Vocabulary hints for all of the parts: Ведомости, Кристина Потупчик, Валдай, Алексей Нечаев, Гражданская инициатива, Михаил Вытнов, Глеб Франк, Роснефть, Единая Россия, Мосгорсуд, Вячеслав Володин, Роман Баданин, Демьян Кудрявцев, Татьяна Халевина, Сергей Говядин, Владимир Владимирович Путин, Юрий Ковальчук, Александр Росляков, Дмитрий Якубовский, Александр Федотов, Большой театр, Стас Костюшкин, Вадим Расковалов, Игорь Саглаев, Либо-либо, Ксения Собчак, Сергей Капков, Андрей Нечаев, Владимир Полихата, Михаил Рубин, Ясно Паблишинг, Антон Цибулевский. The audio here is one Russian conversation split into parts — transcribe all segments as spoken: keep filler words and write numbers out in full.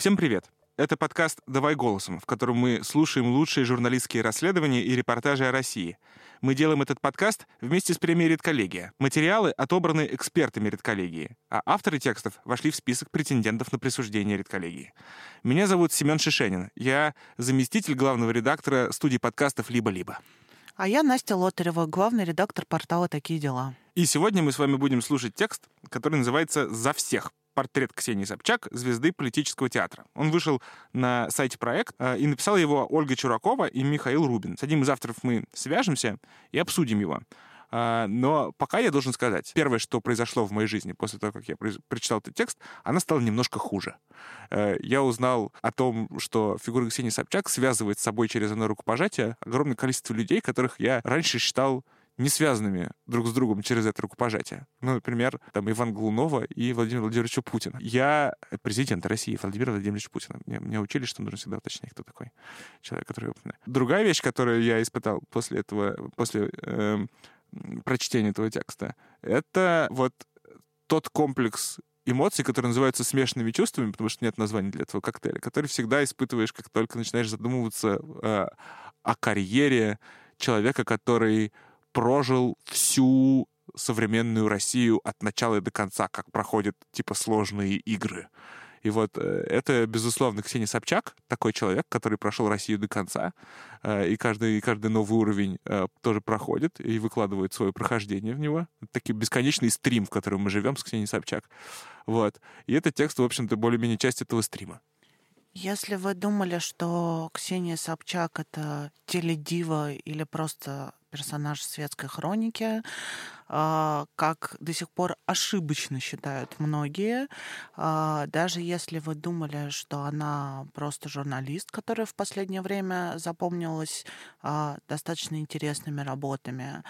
Всем привет! Это подкаст «Давай голосом», в котором мы слушаем лучшие журналистские расследования и репортажи о России. Мы делаем этот подкаст вместе с премией «Редколлегия». Материалы отобраны экспертами «Редколлегии», а авторы текстов вошли в список претендентов на присуждение «Редколлегии». Меня зовут Семен Шишенин. Я заместитель главного редактора студии подкастов «Либо-либо». А я Настя Лотарева, главный редактор портала «Такие дела». И сегодня мы с вами будем слушать текст, который называется «За всех». Портрет Ксении Собчак, звезды политического театра. Он вышел на сайте «Проект», и написал его Ольга Чуракова и Михаил Рубин. С одним из авторов мы свяжемся и обсудим его. Но пока я должен сказать, первое, что произошло в моей жизни после того, как я прочитал этот текст, она стала немножко хуже. Я узнал о том, что фигура Ксении Собчак связывает с собой через одно рукопожатие огромное количество людей, которых я раньше считал не связанными друг с другом через это рукопожатие. Ну, например, там Иван Голунова и Владимира Владимировича Путина. Я президент России Владимира Владимировича Путина. Мне, меня учили, что нужно всегда уточнять, кто такой человек, который упоминает. Другая вещь, которую я испытал после этого, после э, прочтения этого текста, это вот тот комплекс эмоций, которые называются смешанными чувствами, потому что нет названия для этого коктейля, который всегда испытываешь, как только начинаешь задумываться э, о карьере человека, который прожил всю современную Россию от начала и до конца, как проходят, типа, сложные игры. И вот это, безусловно, Ксения Собчак, такой человек, который прошел Россию до конца, и каждый, и каждый новый уровень тоже проходит и выкладывает свое прохождение в него. Это такой бесконечный стрим, в котором мы живем с Ксенией Собчак. Вот. И этот текст, в общем-то, более-менее часть этого стрима. Если вы думали, что Ксения Собчак — это теледива или просто персонаж «Светской хроники», как до сих пор ошибочно считают многие, даже если вы думали, что она просто журналист, которая в последнее время запомнилась достаточно интересными работами,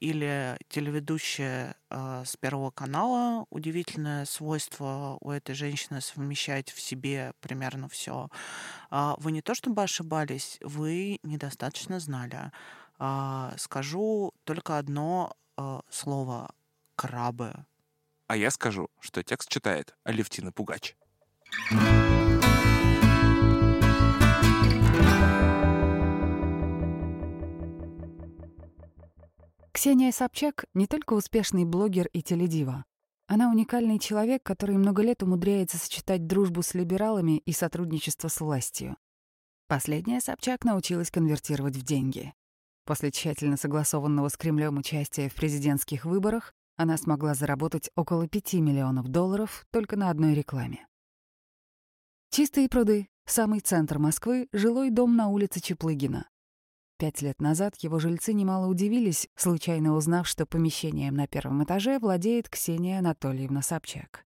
или телеведущая с Первого канала. Удивительное свойство у этой женщины совмещать в себе примерно все. Вы не то чтобы ошибались, вы недостаточно знали. Скажу только одно слово — крабы. А я скажу, что текст читает Алевтина Пугач. Ксения Собчак не только успешный блогер и теледива. Она уникальный человек, который много лет умудряется сочетать дружбу с либералами и сотрудничество с властью. Последняя Собчак научилась конвертировать в деньги. После тщательно согласованного с Кремлем участия в президентских выборах она смогла заработать около пяти миллионов долларов только на одной рекламе. Чистые пруды, самый центр Москвы, жилой дом на улице Чаплыгина. Пять лет назад его жильцы немало удивились, случайно узнав, что помещением на первом этаже владеет Ксения Анатольевна Собчак.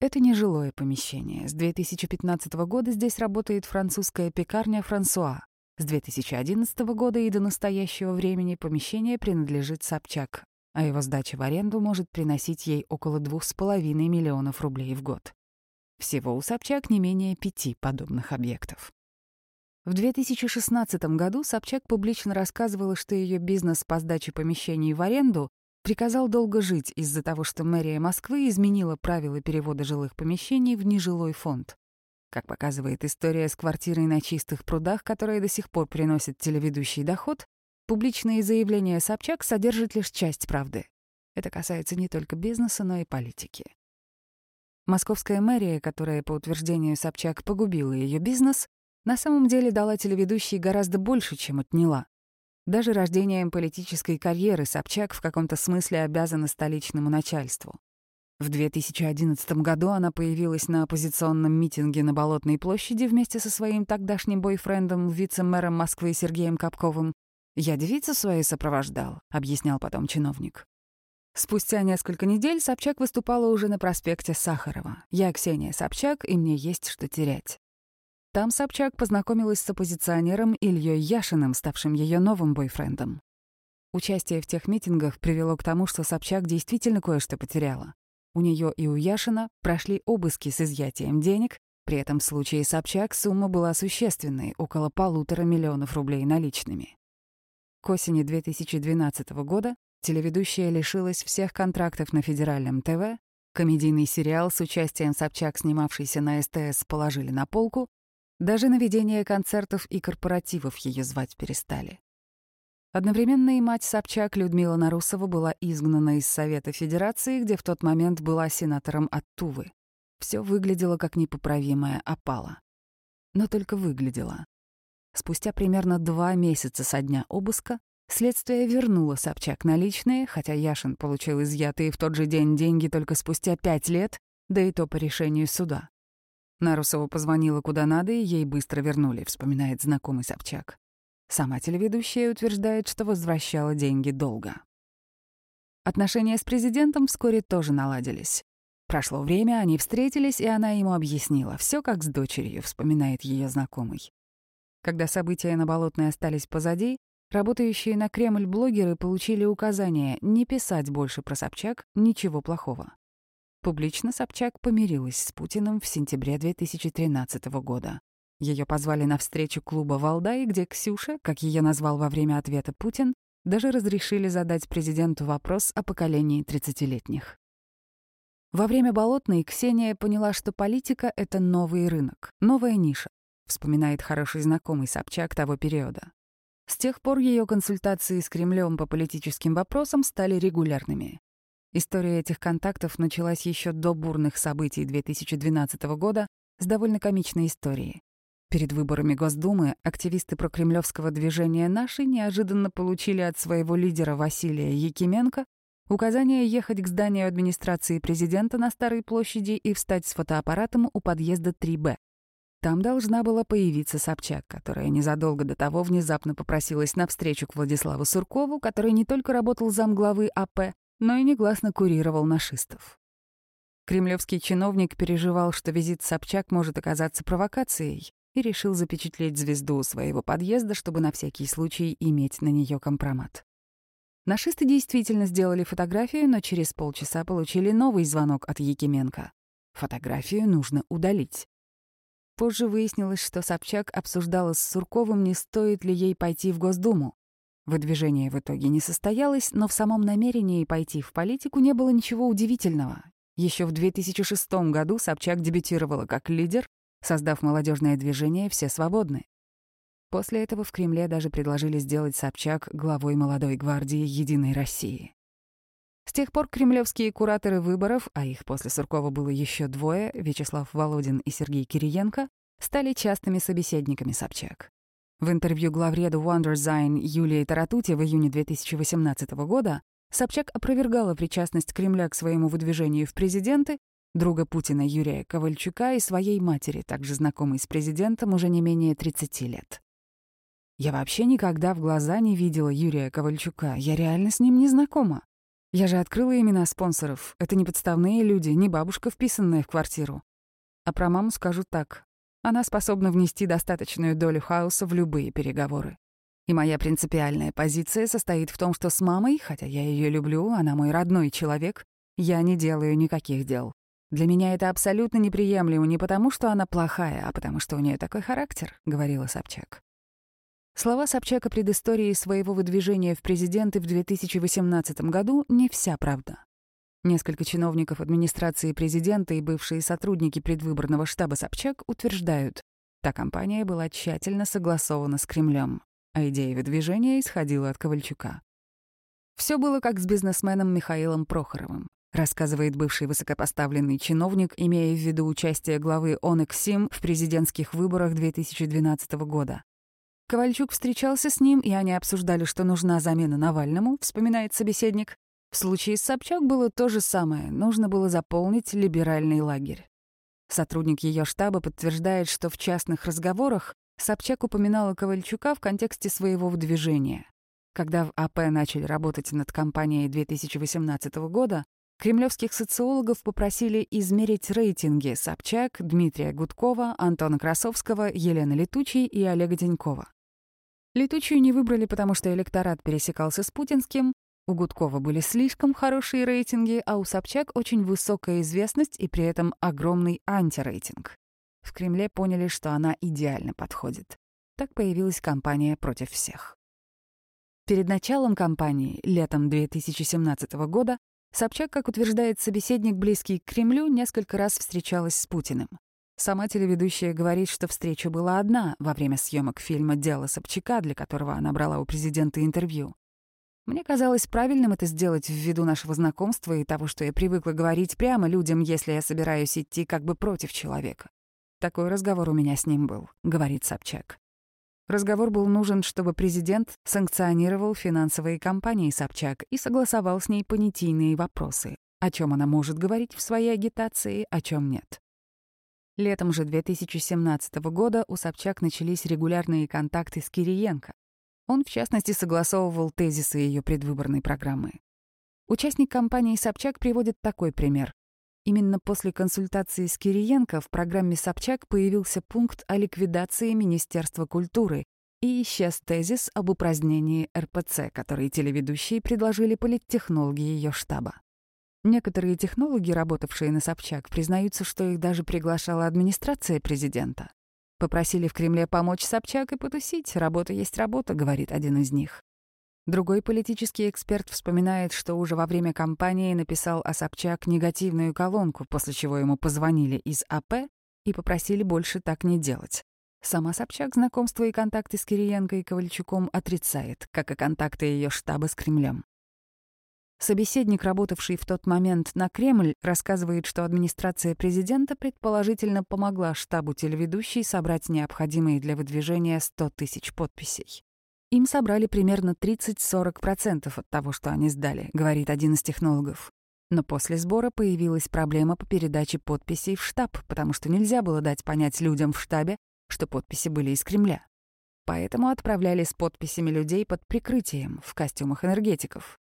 Это не жилое помещение. С две тысячи пятнадцатого года здесь работает французская пекарня «Франсуа». С две тысячи одиннадцатого года и до настоящего времени помещение принадлежит Собчак, а его сдача в аренду может приносить ей около двух с половиной миллионов рублей в год. Всего у Собчак не менее пяти подобных объектов. В две тысячи шестнадцатом году Собчак публично рассказывала, что ее бизнес по сдаче помещений в аренду приказал долго жить из-за того, что мэрия Москвы изменила правила перевода жилых помещений в нежилой фонд. Как показывает история с квартирой на Чистых прудах, которая до сих пор приносит телеведущий доход, публичные заявления Собчак содержат лишь часть правды. Это касается не только бизнеса, но и политики. Московская мэрия, которая, по утверждению Собчак, погубила ее бизнес, на самом деле дала телеведущей гораздо больше, чем отняла. Даже рождением политической карьеры Собчак в каком-то смысле обязана столичному начальству. В две тысячи одиннадцатом году она появилась на оппозиционном митинге на Болотной площади вместе со своим тогдашним бойфрендом, вице-мэром Москвы Сергеем Капковым. «Я девицу свою сопровождал», — объяснял потом чиновник. Спустя несколько недель Собчак выступала уже на проспекте Сахарова. «Я Ксения Собчак, и мне есть что терять». Там Собчак познакомилась с оппозиционером Ильей Яшиным, ставшим ее новым бойфрендом. Участие в тех митингах привело к тому, что Собчак действительно кое-что потеряла. У нее и у Яшина прошли обыски с изъятием денег, при этом в случае Собчак сумма была существенной, около полутора миллионов рублей наличными. К осени две тысячи двенадцатого года телеведущая лишилась всех контрактов на федеральном ТВ, Комедийный сериал с участием Собчак, снимавшийся на СТС, положили на полку. Даже на ведение концертов и корпоративов ее звать перестали. Одновременно и мать Собчак, Людмила Нарусова, была изгнана из Совета Федерации, где в тот момент была сенатором от Тувы. Все выглядело как непоправимая опала. Но только выглядело. Спустя примерно два месяца со дня обыска следствие вернуло Собчак наличные, хотя Яшин получил изъятые в тот же день деньги только спустя пять лет, да и то по решению суда. Нарусова позвонила куда надо, и ей быстро вернули, вспоминает знакомый Собчак. Сама телеведущая утверждает, что возвращала деньги долго. Отношения с президентом вскоре тоже наладились. Прошло время, они встретились, и она ему объяснила. Все как с дочерью, вспоминает ее знакомый. Когда события на Болотной остались позади, работающие на Кремль блогеры получили указание не писать больше про Собчак ничего плохого. Публично Собчак помирилась с Путиным в сентябре две тысячи тринадцатого года. Ее позвали на встречу клуба «Валдай», где Ксюша, как ее назвал во время ответа Путин, даже разрешили задать президенту вопрос о поколении тридцатилетних. Во время Болотной Ксения поняла, что политика — это новый рынок, новая ниша, вспоминает хороший знакомый Собчак того периода. С тех пор ее консультации с Кремлем по политическим вопросам стали регулярными. История этих контактов началась еще до бурных событий две тысячи двенадцатого года с довольно комичной историей. Перед выборами Госдумы активисты прокремлевского движения «Наши» неожиданно получили от своего лидера Василия Якеменко указание ехать к зданию администрации президента на Старой площади и встать с фотоаппаратом у подъезда три Б. Там должна была появиться Собчак, которая незадолго до того внезапно попросилась навстречу к Владиславу Суркову, который не только работал замглавы а пэ, но и негласно курировал нашистов. Кремлевский чиновник переживал, что визит Собчак может оказаться провокацией, и решил запечатлеть звезду своего подъезда, чтобы на всякий случай иметь на нее компромат. Нашисты действительно сделали фотографию, но через полчаса получили новый звонок от Якименко. Фотографию нужно удалить. Позже выяснилось, что Собчак обсуждала с Сурковым, не стоит ли ей пойти в Госдуму. Выдвижение в итоге не состоялось, но в самом намерении пойти в политику не было ничего удивительного. Еще в две тысячи шестом году Собчак дебютировала как лидер, создав молодежное движение «Все свободны». После этого в Кремле даже предложили сделать Собчак главой молодой гвардии «Единой России». С тех пор кремлевские кураторы выборов, а их после Суркова было еще двое, Вячеслав Володин и Сергей Кириенко, стали частыми собеседниками Собчак. В интервью главреду Вандерзайн Юлии Таратуте в июне две тысячи восемнадцатого года Собчак опровергала причастность Кремля к своему выдвижению в президенты, друга Путина Юрия Ковальчука и своей матери, также знакомой с президентом уже не менее тридцати лет. «Я вообще никогда в глаза не видела Юрия Ковальчука, я реально с ним не знакома. Я же открыла имена спонсоров. Это не подставные люди, не бабушка, вписанная в квартиру. А про маму скажу так. Она способна внести достаточную долю хаоса в любые переговоры. И моя принципиальная позиция состоит в том, что с мамой, хотя я ее люблю, она мой родной человек, я не делаю никаких дел. Для меня это абсолютно неприемлемо не потому, что она плохая, а потому, что у нее такой характер», — говорила Собчак. Слова Собчак о предыстории своего выдвижения в президенты в две тысячи восемнадцатом году не вся правда. Несколько чиновников администрации президента и бывшие сотрудники предвыборного штаба Собчак утверждают, та кампания была тщательно согласована с Кремлем, а идея выдвижения исходила от Ковальчука. «Все было как с бизнесменом Михаилом Прохоровым», рассказывает бывший высокопоставленный чиновник, имея в виду участие главы ОНЭКСИМ в президентских выборах две тысячи двенадцатого года. «Ковальчук встречался с ним, и они обсуждали, что нужна замена Навальному», — вспоминает собеседник. «В случае с Собчак было то же самое. Нужно было заполнить либеральный лагерь». Сотрудник ее штаба подтверждает, что в частных разговорах Собчак упоминала Ковальчука в контексте своего выдвижения. Когда в а пэ начали работать над кампанией две тысячи восемнадцатого года, кремлевских социологов попросили измерить рейтинги Собчак, Дмитрия Гудкова, Антона Красовского, Елены Летучей и Олега Денькова. Летучую не выбрали, потому что электорат пересекался с путинским, у Гудкова были слишком хорошие рейтинги, а у Собчак очень высокая известность и при этом огромный антирейтинг. В Кремле поняли, что она идеально подходит. Так появилась кампания против всех. Перед началом кампании, летом две тысячи семнадцатого года, Собчак, как утверждает собеседник, близкий к Кремлю, несколько раз встречалась с Путиным. Сама телеведущая говорит, что встреча была одна во время съемок фильма «Дело Собчака», для которого она брала у президента интервью. «Мне казалось правильным это сделать ввиду нашего знакомства и того, что я привыкла говорить прямо людям, если я собираюсь идти как бы против человека. Такой разговор у меня с ним был», — говорит Собчак. Разговор был нужен, чтобы президент санкционировал финансовые компании Собчак и согласовал с ней понятийные вопросы, о чем она может говорить в своей агитации, о чем нет. Летом же две тысячи семнадцатого года у Собчак начались регулярные контакты с Кириенко. Он, в частности, согласовывал тезисы ее предвыборной программы. Участник кампании Собчак приводит такой пример. Именно после консультации с Кириенко в программе Собчак появился пункт о ликвидации Министерства культуры и исчез тезис об упразднении эр пэ цэ, который телеведущие предложили политтехнологи ее штаба. Некоторые технологи, работавшие на Собчак, признаются, что их даже приглашала администрация президента. «Попросили в Кремле помочь Собчак и потусить. Работа есть работа», — говорит один из них. Другой политический эксперт вспоминает, что уже во время кампании написал о Собчак негативную колонку, после чего ему позвонили из а пэ и попросили больше так не делать. Сама Собчак знакомство и контакты с Кириенко и Ковальчуком отрицает, как и контакты ее штаба с Кремлем. Собеседник, работавший в тот момент на Кремль, рассказывает, что администрация президента предположительно помогла штабу телеведущей собрать необходимые для выдвижения сто тысяч подписей. «Им собрали примерно тридцать-сорок процентов от того, что они сдали», — говорит один из технологов. Но после сбора появилась проблема по передаче подписей в штаб, потому что нельзя было дать понять людям в штабе, что подписи были из Кремля. Поэтому отправляли с подписями людей под прикрытием в костюмах энергетиков.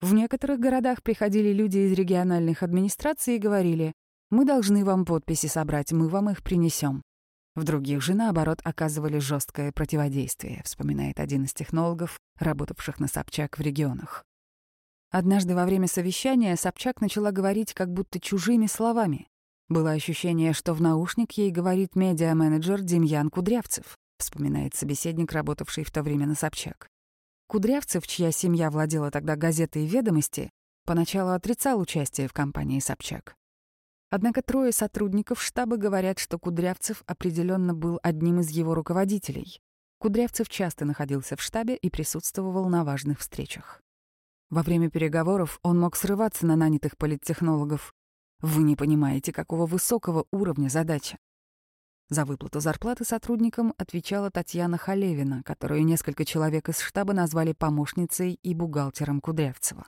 В некоторых городах приходили люди из региональных администраций и говорили: «Мы должны вам подписи собрать, мы вам их принесем». В других же, наоборот, оказывали жесткое противодействие, вспоминает один из технологов, работавших на Собчак в регионах. Однажды во время совещания Собчак начала говорить как будто чужими словами. Было ощущение, что в наушник ей говорит медиа-менеджер Демьян Кудрявцев, вспоминает собеседник, работавший в то время на Собчак. Кудрявцев, чья семья владела тогда газетой «Ведомости», поначалу отрицал участие в кампании Собчак. Однако трое сотрудников штаба говорят, что Кудрявцев определенно был одним из его руководителей. Кудрявцев часто находился в штабе и присутствовал на важных встречах. Во время переговоров он мог срываться на нанятых политтехнологов. «Вы не понимаете, какого высокого уровня задача». За выплату зарплаты сотрудникам отвечала Татьяна Халевина, которую несколько человек из штаба назвали помощницей и бухгалтером Кудрявцева.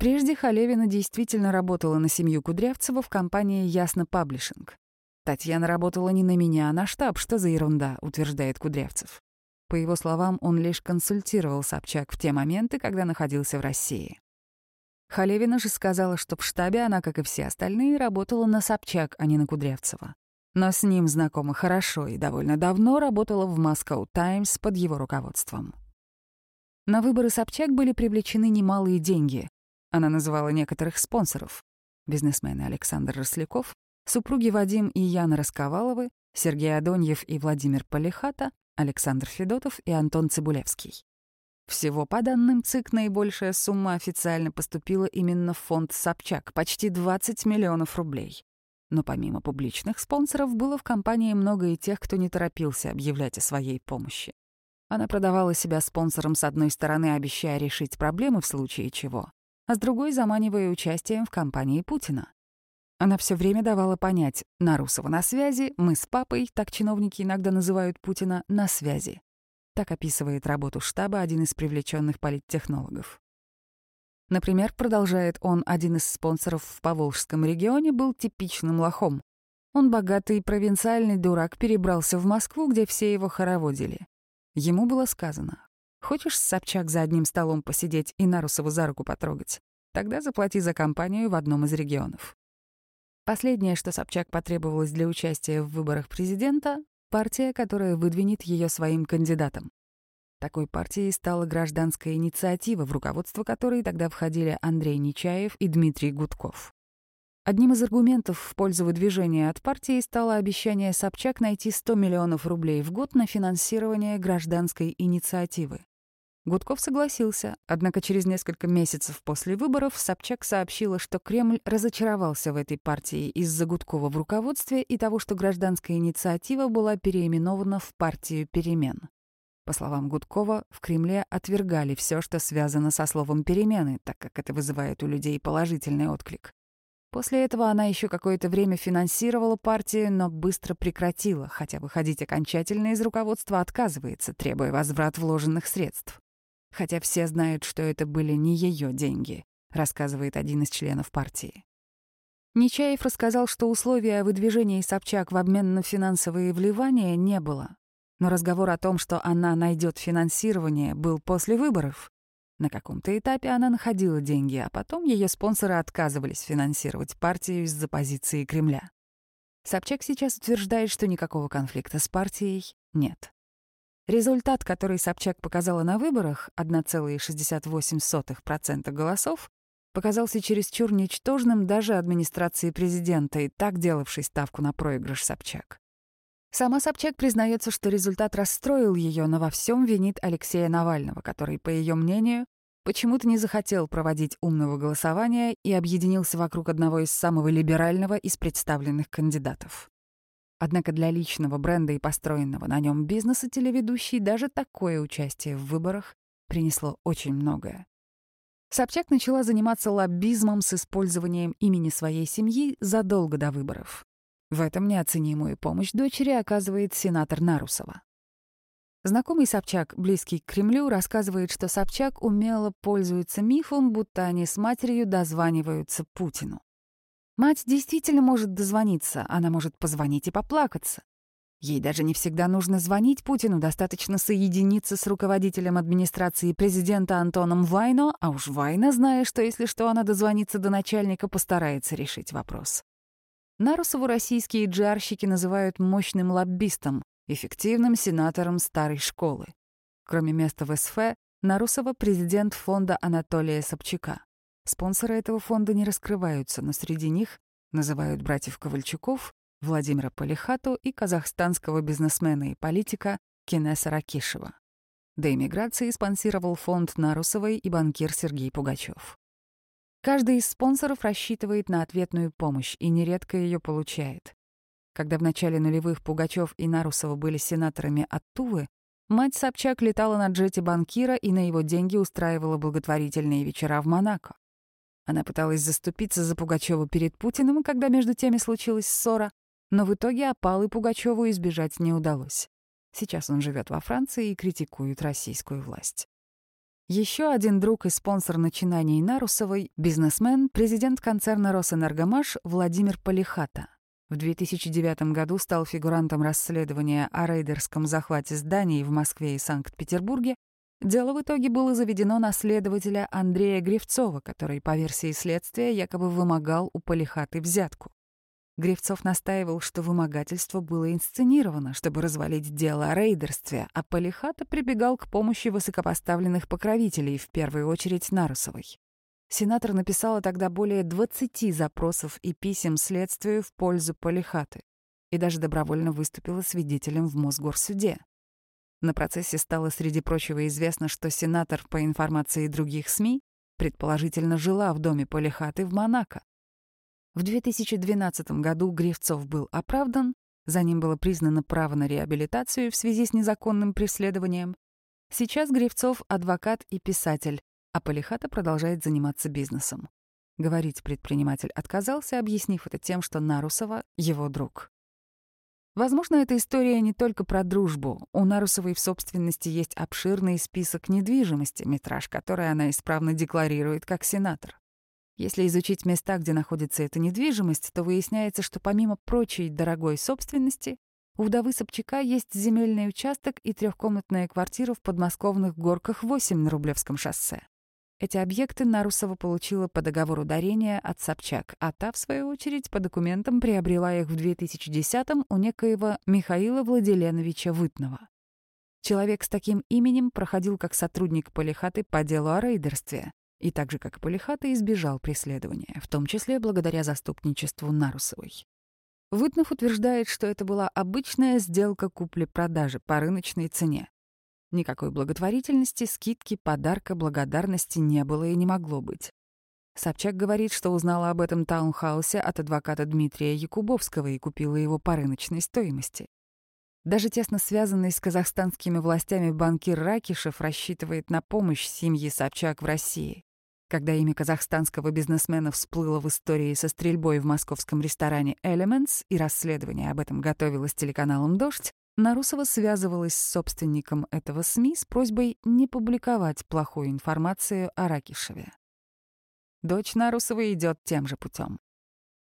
Прежде Халевина действительно работала на семью Кудрявцева в компании «Ясно Паблишинг». «Татьяна работала не на меня, а на штаб. Что за ерунда?» — утверждает Кудрявцев. По его словам, он лишь консультировал Собчак в те моменты, когда находился в России. Халевина же сказала, что в штабе она, как и все остальные, работала на Собчак, а не на Кудрявцева. Но с ним знакома хорошо и довольно давно работала в Moscow Times под его руководством. На выборы Собчак были привлечены немалые деньги. Она называла некоторых спонсоров: бизнесмены Александр Росляков, супруги Вадим и Яна Расковаловы, Сергей Адоньев и Владимир Полихата, Александр Федотов и Антон Цибулевский. Всего, по данным ЦИК, наибольшая сумма официально поступила именно в фонд Собчак — почти двадцать миллионов рублей. Но помимо публичных спонсоров было в компании много и тех, кто не торопился объявлять о своей помощи. Она продавала себя спонсорам, с одной стороны, обещая решить проблемы в случае чего, а с другой — заманивая участием в кампании Путина. Она все время давала понять: «Нарусова на связи», «мы с папой», так чиновники иногда называют Путина, «на связи». Так описывает работу штаба один из привлеченных политтехнологов. Например, продолжает он, один из спонсоров в Поволжском регионе был типичным лохом. Он, богатый и провинциальный дурак, перебрался в Москву, где все его хороводили. Ему было сказано: «Хочешь с Собчак за одним столом посидеть и Нарусову за руку потрогать? Тогда заплати за компанию в одном из регионов». Последнее, что Собчак потребовалось для участия в выборах президента — партия, которая выдвинет ее своим кандидатом. Такой партией стала «Гражданская инициатива», в руководство которой тогда входили Андрей Нечаев и Дмитрий Гудков. Одним из аргументов в пользу выдвижения от партии стало обещание Собчак найти сто миллионов рублей в год на финансирование «Гражданской инициативы». Гудков согласился, однако через несколько месяцев после выборов Собчак сообщила, что Кремль разочаровался в этой партии из-за Гудкова в руководстве и того, что гражданская инициатива была переименована в «Партию перемен». По словам Гудкова, в Кремле отвергали все, что связано со словом «перемены», так как это вызывает у людей положительный отклик. После этого она еще какое-то время финансировала партию, но быстро прекратила, хотя выходить окончательно из руководства отказывается, требуя возврат вложенных средств. Хотя все знают, что это были не ее деньги, рассказывает один из членов партии. Нечаев рассказал, что условия о выдвижении Собчак в обмен на финансовые вливания не было. Но разговор о том, что она найдет финансирование, был после выборов. На каком-то этапе она находила деньги, а потом ее спонсоры отказывались финансировать партию из-за позиции Кремля. Собчак сейчас утверждает, что никакого конфликта с партией нет. Результат, который Собчак показала на выборах, один целых шестьдесят восемь сотых процента голосов, показался чересчур ничтожным даже администрации президента, и так делавшей ставку на проигрыш Собчак. Сама Собчак признается, что результат расстроил ее, но во всем винит Алексея Навального, который, по ее мнению, почему-то не захотел проводить умного голосования и объединился вокруг одного из самого либерального из представленных кандидатов. Однако для личного бренда и построенного на нем бизнеса телеведущий даже такое участие в выборах принесло очень многое. Собчак начала заниматься лоббизмом с использованием имени своей семьи задолго до выборов. В этом неоценимую помощь дочери оказывает сенатор Нарусова. Знакомый Собчак, близкий к Кремлю, рассказывает, что Собчак умело пользуется мифом, будто они с матерью дозваниваются Путину. Мать действительно может дозвониться, она может позвонить и поплакаться. Ей даже не всегда нужно звонить Путину, достаточно соединиться с руководителем администрации президента Антоном Вайно, а уж Вайно, зная, что если что, она дозвонится до начальника, постарается решить вопрос. Нарусову российские джарщики называют мощным лоббистом, эффективным сенатором старой школы. Кроме места в эс эф, Нарусова — президент фонда Анатолия Собчака. Спонсоры этого фонда не раскрываются, но среди них называют братьев Ковальчуков, Владимира Полихату и казахстанского бизнесмена и политика Кенеса Ракишева. До эмиграции спонсировал фонд Нарусовой и банкир Сергей Пугачев. Каждый из спонсоров рассчитывает на ответную помощь и нередко ее получает. Когда в начале нулевых Пугачев и Нарусова были сенаторами от Тувы, мать Собчак летала на джете банкира и на его деньги устраивала благотворительные вечера в Монако. Она пыталась заступиться за Пугачева перед Путиным, когда между теми случилась ссора, но в итоге опалы Пугачеву избежать не удалось. Сейчас он живет во Франции и критикует российскую власть. Еще один друг и спонсор начинаний Нарусовой — бизнесмен, президент концерна «Росэнергомаш» Владимир Полихата. В две тысячи девятом году стал фигурантом расследования о рейдерском захвате зданий в Москве и Санкт-Петербурге. Дело в итоге было заведено на следователя Андрея Гривцова, который, по версии следствия, якобы вымогал у Полихаты взятку. Гривцов настаивал, что вымогательство было инсценировано, чтобы развалить дело о рейдерстве, а Полихата прибегал к помощи высокопоставленных покровителей, в первую очередь Нарусовой. Сенатор написала тогда более двадцати запросов и писем следствию в пользу Полихаты и даже добровольно выступила свидетелем в Мосгорсуде. На процессе стало, среди прочего, известно, что сенатор, по информации других СМИ, предположительно жила в доме Полихаты в Монако. В две тысячи двенадцатом году Гривцов был оправдан, за ним было признано право на реабилитацию в связи с незаконным преследованием. Сейчас Гривцов — адвокат и писатель, а Полихата продолжает заниматься бизнесом. Говорить предприниматель отказался, объяснив это тем, что Нарусова — его друг. Возможно, эта история не только про дружбу. У Нарусовой в собственности есть обширный список недвижимости, метраж которой она исправно декларирует как сенатор. Если изучить места, где находится эта недвижимость, то выясняется, что помимо прочей дорогой собственности, у вдовы Собчака есть земельный участок и трехкомнатная квартира в подмосковных Горках восемь на Рублевском шоссе. Эти объекты Нарусова получила по договору дарения от Собчак, а та, в свою очередь, по документам приобрела их в две тысячи десятом у некоего Михаила Владимировича Вытного. Человек с таким именем проходил как сотрудник Полихаты по делу о рейдерстве, и так же, как Полихата, избежал преследования, в том числе благодаря заступничеству Нарусовой. Вытнов утверждает, что это была обычная сделка купли-продажи по рыночной цене. Никакой благотворительности, скидки, подарка, благодарности не было и не могло быть. Собчак говорит, что узнала об этом таунхаусе от адвоката Дмитрия Якубовского и купила его по рыночной стоимости. Даже тесно связанный с казахстанскими властями банкир Ракишев рассчитывает на помощь семьи Собчак в России. Когда имя казахстанского бизнесмена всплыло в истории со стрельбой в московском ресторане «Элементс» и расследование об этом готовилось телеканалом «Дождь», Нарусова связывалась с собственником этого СМИ с просьбой не публиковать плохую информацию о Ракишеве. Дочь Нарусовой идет тем же путем.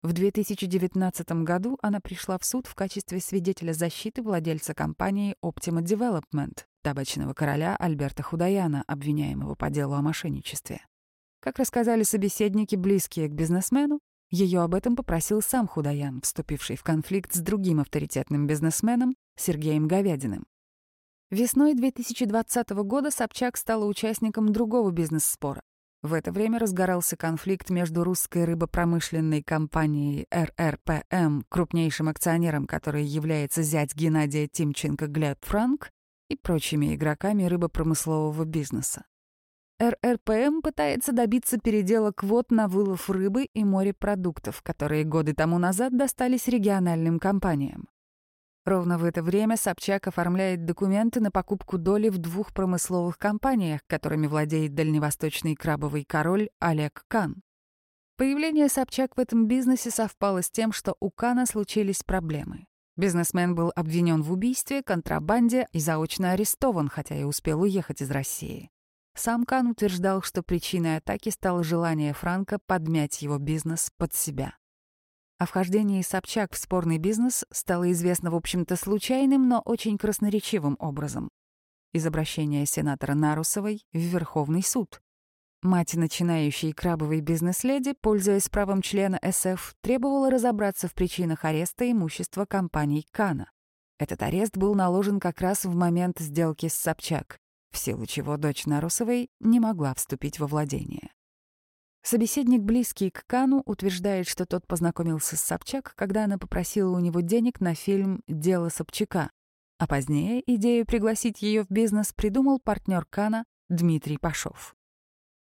В две тысячи девятнадцатом году она пришла в суд в качестве свидетеля защиты владельца компании Optima Development, табачного короля Альберта Худаяна, обвиняемого по делу о мошенничестве. Как рассказали собеседники, близкие к бизнесмену, ее об этом попросил сам Худаян, вступивший в конфликт с другим авторитетным бизнесменом Сергеем Говядиным. Весной две тысячи двадцатого года Собчак стала участником другого бизнес-спора. В это время разгорался конфликт между русской рыбопромышленной компанией эр эр пэ эм, крупнейшим акционером, который является зять Геннадия Тимченко Глеб Франк, и прочими игроками рыбопромыслового бизнеса. эр эр пэ эм пытается добиться передела квот на вылов рыбы и морепродуктов, которые годы тому назад достались региональным компаниям. Ровно в это время Собчак оформляет документы на покупку доли в двух промысловых компаниях, которыми владеет дальневосточный крабовый король Олег Кан. Появление Собчак в этом бизнесе совпало с тем, что у Кана случились проблемы. Бизнесмен был обвинен в убийстве, контрабанде и заочно арестован, хотя и успел уехать из России. Сам Кан утверждал, что причиной атаки стало желание Франка подмять его бизнес под себя. О вхождении Собчак в спорный бизнес стало известно, в общем-то, случайным, но очень красноречивым образом. Из обращения сенатора Нарусовой в Верховный суд. Мать начинающей крабовой бизнес-леди, пользуясь правом члена эс эф, требовала разобраться в причинах ареста имущества компаний Кана. Этот арест был наложен как раз в момент сделки с Собчак, в силу чего дочь Нарусовой не могла вступить во владение. Собеседник, близкий к Кану, утверждает, что тот познакомился с Собчак, когда она попросила у него денег на фильм «Дело Собчака», а позднее идею пригласить ее в бизнес придумал партнер Кана Дмитрий Пашов.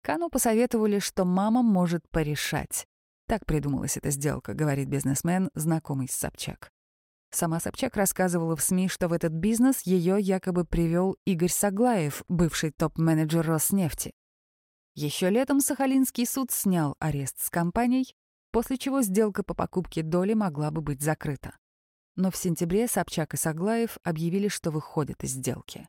Кану посоветовали, что мама может порешать. Так придумалась эта сделка, говорит бизнесмен, знакомый с Собчак. Сама Собчак рассказывала в СМИ, что в этот бизнес ее якобы привел Игорь Саглаев, бывший топ-менеджер Роснефти. Еще летом Сахалинский суд снял арест с компанией, после чего сделка по покупке доли могла бы быть закрыта. Но в сентябре Собчак и Саглаев объявили, что выходят из сделки.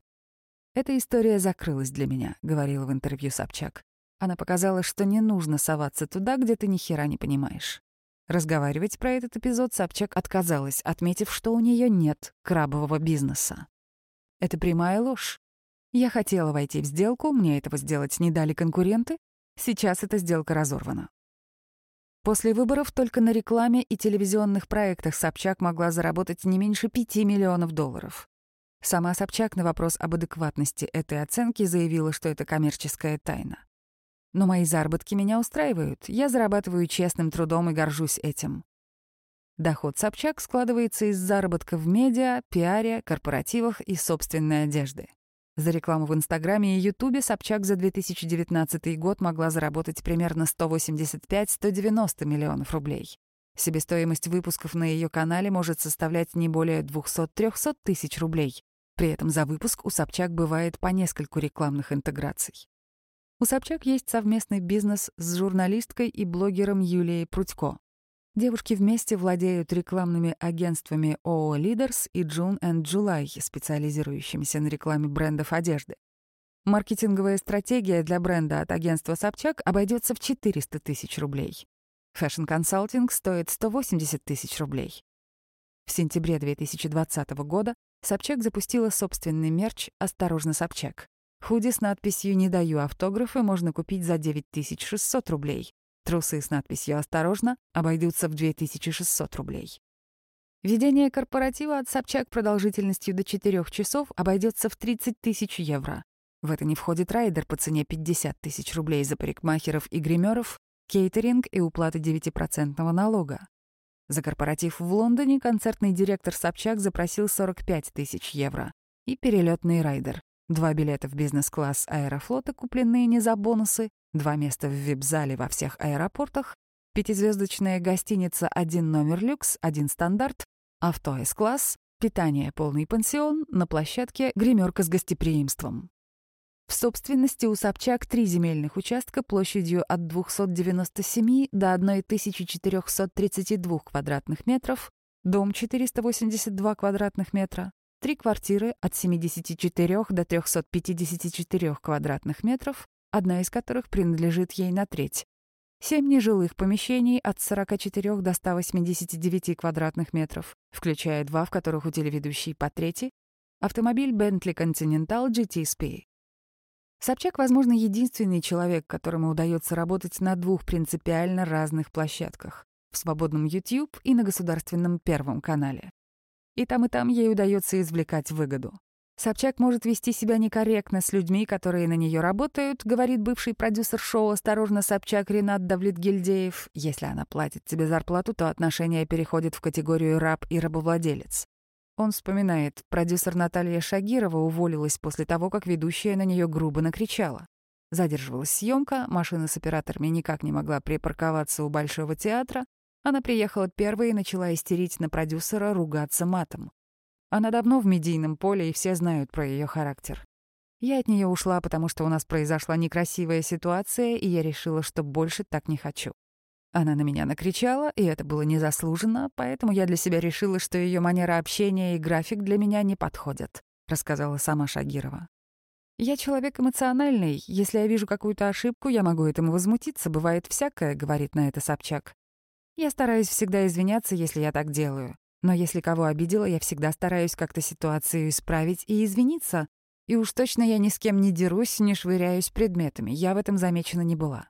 «Эта история закрылась для меня», — говорила в интервью Собчак. «Она показала, что не нужно соваться туда, где ты ни хера не понимаешь». Разговаривать про этот эпизод Собчак отказалась, отметив, что у нее нет крабового бизнеса. «Это прямая ложь. Я хотела войти в сделку, мне этого сделать не дали конкуренты. Сейчас эта сделка разорвана». После выборов только на рекламе и телевизионных проектах Собчак могла заработать не меньше пяти миллионов долларов. Сама Собчак на вопрос об адекватности этой оценки заявила, что это коммерческая тайна. «Но мои заработки меня устраивают. Я зарабатываю честным трудом и горжусь этим». Доход Собчак складывается из заработка в медиа, пиаре, корпоративах и собственной одежды. За рекламу в Инстаграме и Ютубе Собчак за две тысячи девятнадцатый год могла заработать примерно сто восемьдесят пять — сто девяносто миллионов рублей. Себестоимость выпусков на ее канале может составлять не более двухсот — трехсот тысяч рублей. При этом за выпуск у Собчак бывает по нескольку рекламных интеграций. У Собчак есть совместный бизнес с журналисткой и блогером Юлией Прудько. Девушки вместе владеют рекламными агентствами ООО «Лидерс» и «June and July», специализирующимися на рекламе брендов одежды. Маркетинговая стратегия для бренда от агентства «Собчак» обойдется в четыреста тысяч рублей. Фэшн-консалтинг стоит сто восемьдесят тысяч рублей. В сентябре две тысячи двадцатого года Собчак запустила собственный мерч «Осторожно, Собчак». Худи с надписью «Не даю автографы» можно купить за девять тысяч шестьсот рублей. Трусы с надписью «Осторожно» обойдутся в две тысячи шестьсот рублей. Ведение корпоратива от Собчак продолжительностью до четырёх часов обойдется в тридцать тысяч евро. В это не входит райдер по цене пятьдесят тысяч рублей за парикмахеров и гримеров, кейтеринг и уплата девяти процентов налога. За корпоратив в Лондоне концертный директор Собчак запросил сорок пять тысяч евро и перелетный райдер — Два билета в бизнес-класс Аэрофлота, купленные не за бонусы, два места в вип-зале во всех аэропортах, пятизвездочная гостиница «Один номер люкс», «Один стандарт», авто С-класс, питание полный пансион, на площадке гримерка с гостеприимством. В собственности у Собчак три земельных участка площадью от двухсот девяноста семи до тысячи четырёхсот тридцати двух квадратных метров, дом четыреста восемьдесят два квадратных метра, три квартиры от семидесяти четырёх до трёхсот пятидесяти четырёх квадратных метров, одна из которых принадлежит ей на треть, семь нежилых помещений от сорока четырёх до ста восьмидесяти девяти квадратных метров, включая два, в которых у телеведущей по трети, автомобиль Bentley Continental джи ти эс пи. Собчак, возможно, единственный человек, которому удается работать на двух принципиально разных площадках — в свободном YouTube и на государственном Первом канале. И там, и там ей удается извлекать выгоду. Собчак может вести себя некорректно с людьми, которые на нее работают, говорит бывший продюсер шоу «Осторожно, Собчак» Ренат Давлетгильдеев. Если она платит тебе зарплату, то отношение переходит в категорию «раб» и «рабовладелец». Он вспоминает, продюсер Наталья Шагирова уволилась после того, как ведущая на нее грубо накричала. Задерживалась съемка, машина с операторами никак не могла припарковаться у Большого театра. Она приехала первой и начала истерить на продюсера, ругаться матом. Она давно в медийном поле, и все знают про ее характер. Я от нее ушла, потому что у нас произошла некрасивая ситуация, и я решила, что больше так не хочу. Она на меня накричала, и это было незаслуженно, поэтому я для себя решила, что ее манера общения и график для меня не подходят, рассказала сама Шагирова. Я человек эмоциональный, если я вижу какую-то ошибку, я могу этому возмутиться, бывает всякое, говорит на это Собчак. Я стараюсь всегда извиняться, если я так делаю, но если кого обидела, я всегда стараюсь как-то ситуацию исправить и извиниться, и уж точно я ни с кем не дерусь, не швыряюсь предметами, я в этом замечена не была.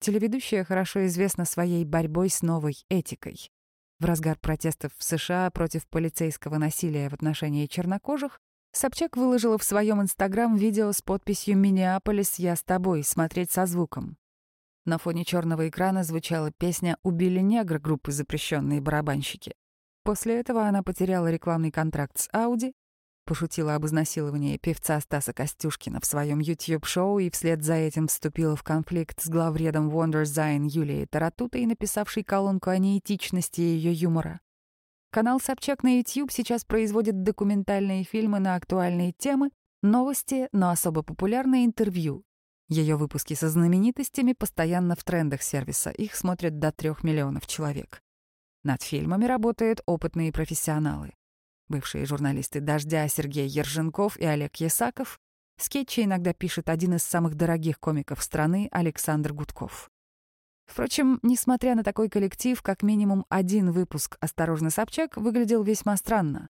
Телеведущая хорошо известна своей борьбой с новой этикой. В разгар протестов в США против полицейского насилия в отношении чернокожих Собчак выложила в своем Инстаграм видео с подписью «Миннеаполис, я с тобой», смотреть со звуком. На фоне черного экрана звучала песня «Убили негра» группы «Запрещенные барабанщики». После этого она потеряла рекламный контракт с Audi, пошутила об изнасиловании певца Стаса Костюшкина в своем YouTube-шоу и вслед за этим вступила в конфликт с главредом Вандерзайн Юлией Таратутой, написавшей колонку о неэтичности ее юмора. Канал «Собчак» на YouTube сейчас производит документальные фильмы на актуальные темы, новости, но особо популярные интервью. Ее выпуски со знаменитостями постоянно в трендах сервиса, их смотрят до трех миллионов человек. Над фильмами работают опытные профессионалы. Бывшие журналисты «Дождя» Сергей Ерженков и Олег Ясаков. Скетчи иногда пишет один из самых дорогих комиков страны Александр Гудков. Впрочем, несмотря на такой коллектив, как минимум один выпуск «Осторожно, Собчак» выглядел весьма странно.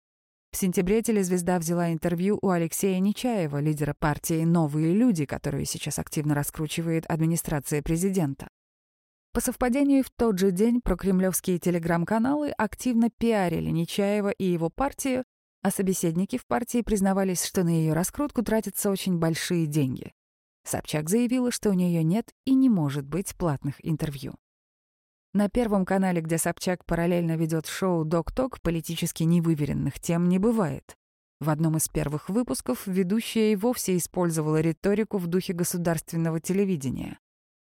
В сентябре телезвезда взяла интервью у Алексея Нечаева, лидера партии «Новые люди», которую сейчас активно раскручивает администрация президента. По совпадению, в тот же день прокремлевские телеграм-каналы активно пиарили Нечаева и его партию, а собеседники в партии признавались, что на ее раскрутку тратятся очень большие деньги. Собчак заявила, что у нее нет и не может быть платных интервью. На Первом канале, где Собчак параллельно ведет шоу «Док-Ток», политически невыверенных тем не бывает. В одном из первых выпусков ведущая и вовсе использовала риторику в духе государственного телевидения.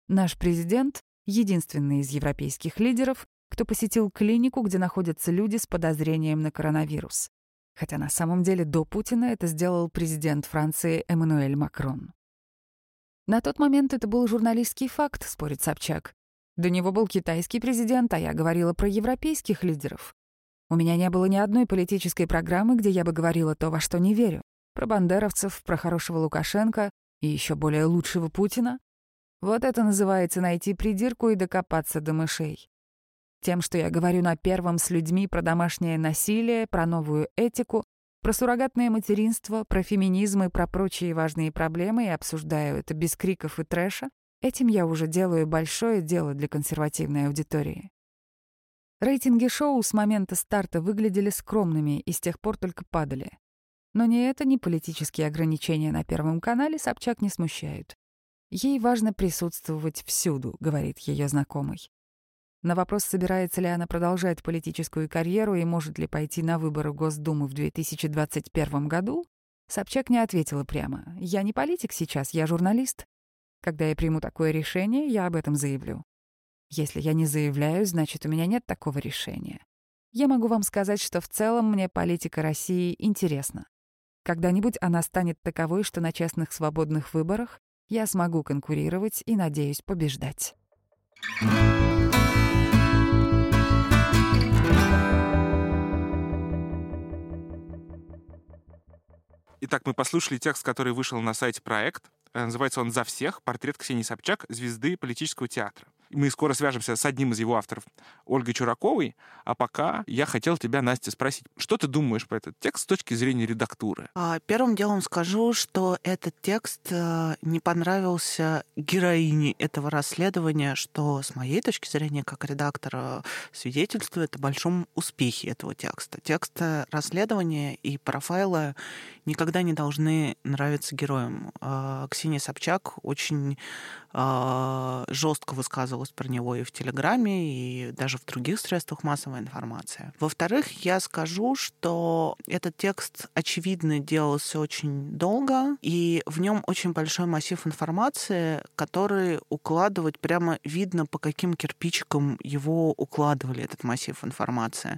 Наш президент — единственный из европейских лидеров, кто посетил клинику, где находятся люди с подозрением на коронавирус. Хотя на самом деле до Путина это сделал президент Франции Эммануэль Макрон. На тот момент это был журналистский факт, спорит Собчак. До него был китайский президент, а я говорила про европейских лидеров. У меня не было ни одной политической программы, где я бы говорила то, во что не верю. Про бандеровцев, про хорошего Лукашенко и еще более лучшего Путина. Вот это называется найти придирку и докопаться до мышей. Тем, что я говорю на Первом с людьми про домашнее насилие, про новую этику, про суррогатное материнство, про феминизм и про прочие важные проблемы, и обсуждаю это без криков и трэша, этим я уже делаю большое дело для консервативной аудитории. Рейтинги шоу с момента старта выглядели скромными и с тех пор только падали. Но ни это, ни политические ограничения на Первом канале Собчак не смущают. Ей важно присутствовать всюду, говорит ее знакомый. На вопрос, собирается ли она продолжать политическую карьеру и может ли пойти на выборы Госдумы в две тысячи двадцать первом году, Собчак не ответила прямо. «Я не политик сейчас, я журналист. Когда я приму такое решение, я об этом заявлю. Если я не заявляю, значит, у меня нет такого решения. Я могу вам сказать, что в целом мне политика России интересна. Когда-нибудь она станет таковой, что на честных свободных выборах я смогу конкурировать и, надеюсь, побеждать». Итак, мы послушали текст, который вышел на сайте «Проект». Называется он «За всех. Портрет Ксении Собчак, звезды политического театра». Мы скоро свяжемся с одним из его авторов, Ольгой Чураковой. А пока я хотел тебя, Настя, спросить, что ты думаешь про этот текст с точки зрения редактуры? Первым делом скажу, что этот текст не понравился героине этого расследования, что, с моей точки зрения, как редактора, свидетельствует о большом успехе этого текста. Тексты расследования и профайла никогда не должны нравиться героям. Ксения Собчак очень э, жестко высказывалась про него и в Телеграме, и даже в других средствах массовой информации. Во-вторых, я скажу, что этот текст, очевидно, делался очень долго, и в нем очень большой массив информации, который укладывать прямо видно, по каким кирпичикам его укладывали, этот массив информации.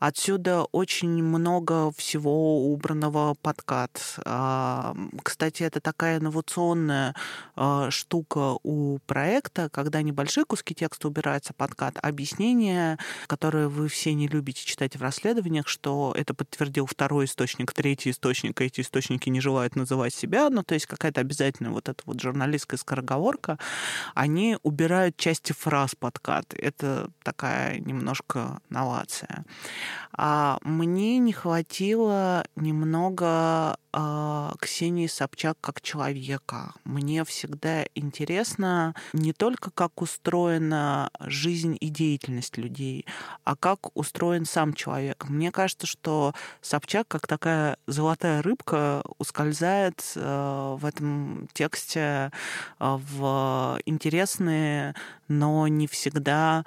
Отсюда очень много всего убранного под кат. Э, кстати, это такая инновационная э, штука у проекта, когда небольшие куски текста убираются под кат, объяснения, которые вы все не любите читать в расследованиях, что это подтвердил второй источник, третий источник, эти источники не желают называть себя, ну, то есть какая-то обязательная вот эта вот журналистская скороговорка, они убирают части фраз под кат. Это такая немножко новация. А мне не хватило немного э, Ксении Собчак как человека. Века. Мне всегда интересно не только, как устроена жизнь и деятельность людей, а как устроен сам человек. Мне кажется, что Собчак, как такая золотая рыбка, ускользает э, в этом тексте э, в интересные, но не всегда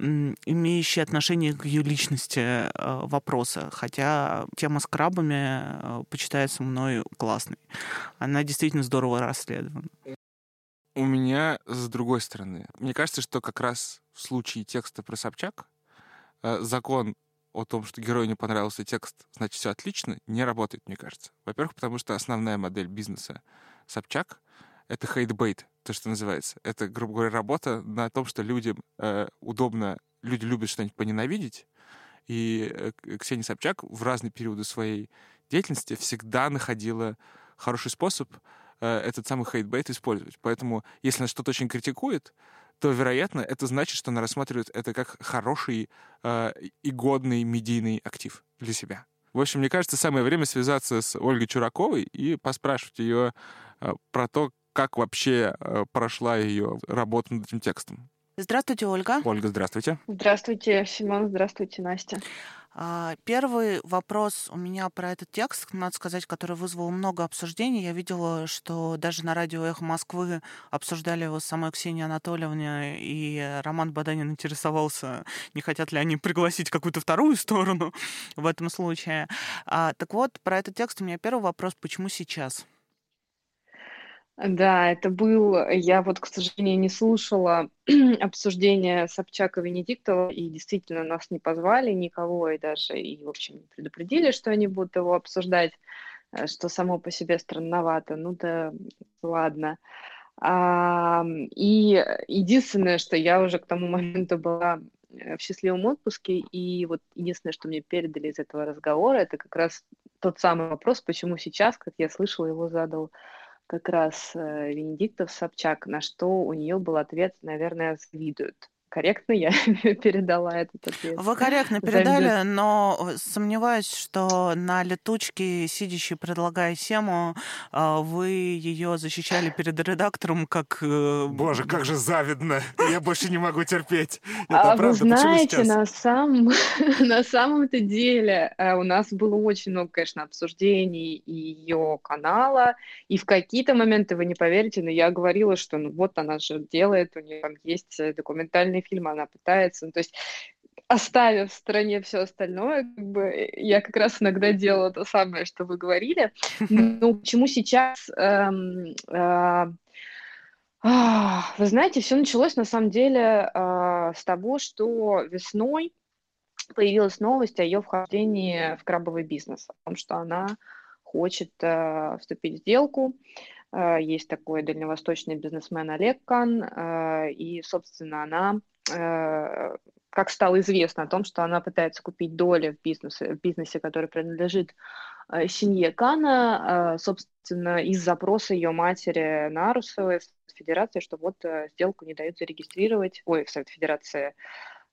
имеющие отношение к ее личности вопроса, хотя тема с крабами почитается мной классной. Она действительно здорово расследована. У меня с другой стороны. Мне кажется, что как раз в случае текста про Собчак закон о том, что герою не понравился текст, значит, все отлично, не работает, мне кажется. Во-первых, потому что основная модель бизнеса Собчак — это хейтбейт. То, что называется. Это, грубо говоря, работа на том, что людям э, удобно, люди любят что-нибудь поненавидеть. И э, Ксения Собчак в разные периоды своей деятельности всегда находила хороший способ э, этот самый хейтбейт использовать. Поэтому, если она что-то очень критикует, то, вероятно, это значит, что она рассматривает это как хороший э, и годный медийный актив для себя. В общем, мне кажется, самое время связаться с Ольгой Чураковой и поспрашивать ее э, про то, как вообще прошла ее работа над этим текстом. Здравствуйте, Ольга. Ольга, здравствуйте. Здравствуйте, Семен. Здравствуйте, Настя. Первый вопрос у меня про этот текст, надо сказать, который вызвал много обсуждений. Я видела, что даже на радио «Эхо Москвы» обсуждали его с самой Ксенией Анатольевной, и Роман Баданин интересовался, не хотят ли они пригласить какую-то вторую сторону в этом случае. Так вот, про этот текст у меня первый вопрос: почему сейчас? Да, это был... Я вот, к сожалению, не слушала обсуждения Собчак и Венедиктова, и действительно нас не позвали никого, и даже, и, в общем, не предупредили, что они будут его обсуждать, что само по себе странновато. Ну да, ладно. А, и единственное, что я уже к тому моменту была в счастливом отпуске, и вот единственное, что мне передали из этого разговора, это как раз тот самый вопрос, почему сейчас, как я слышала, его задал как раз Венедиктов Собчак, на что у нее был ответ, наверное, завидуют. Корректно я передала этот ответ? Вы корректно передали, завидуют. Но сомневаюсь, что на летучке, сидящей, предлагая тему, вы ее защищали перед редактором как... Боже, как же завидно! Я больше не могу терпеть. Это а правда, вы знаете, на, самом... на самом-то деле у нас было очень много, конечно, обсуждений ее канала, и в какие-то моменты, вы не поверите, но я говорила, что ну вот она же делает, у нее там есть документальный фильм, она пытается. Ну, то есть оставив в стороне все остальное, как бы, я как раз иногда делала то самое, что вы говорили. Но почему сейчас... Эм, э, Вы знаете, все началось на самом деле с того, что весной появилась новость о ее вхождении в крабовый бизнес, о том, что она хочет вступить в сделку. Есть такой дальневосточный бизнесмен Олег Кан, и, собственно, она, как стало известно, о том, что она пытается купить доли в бизнесе, в бизнесе, который принадлежит семье Кана, собственно, из запроса ее матери Нарусовой в Совет Федерации, что вот сделку не дают зарегистрировать, ой, в Совет Федерации,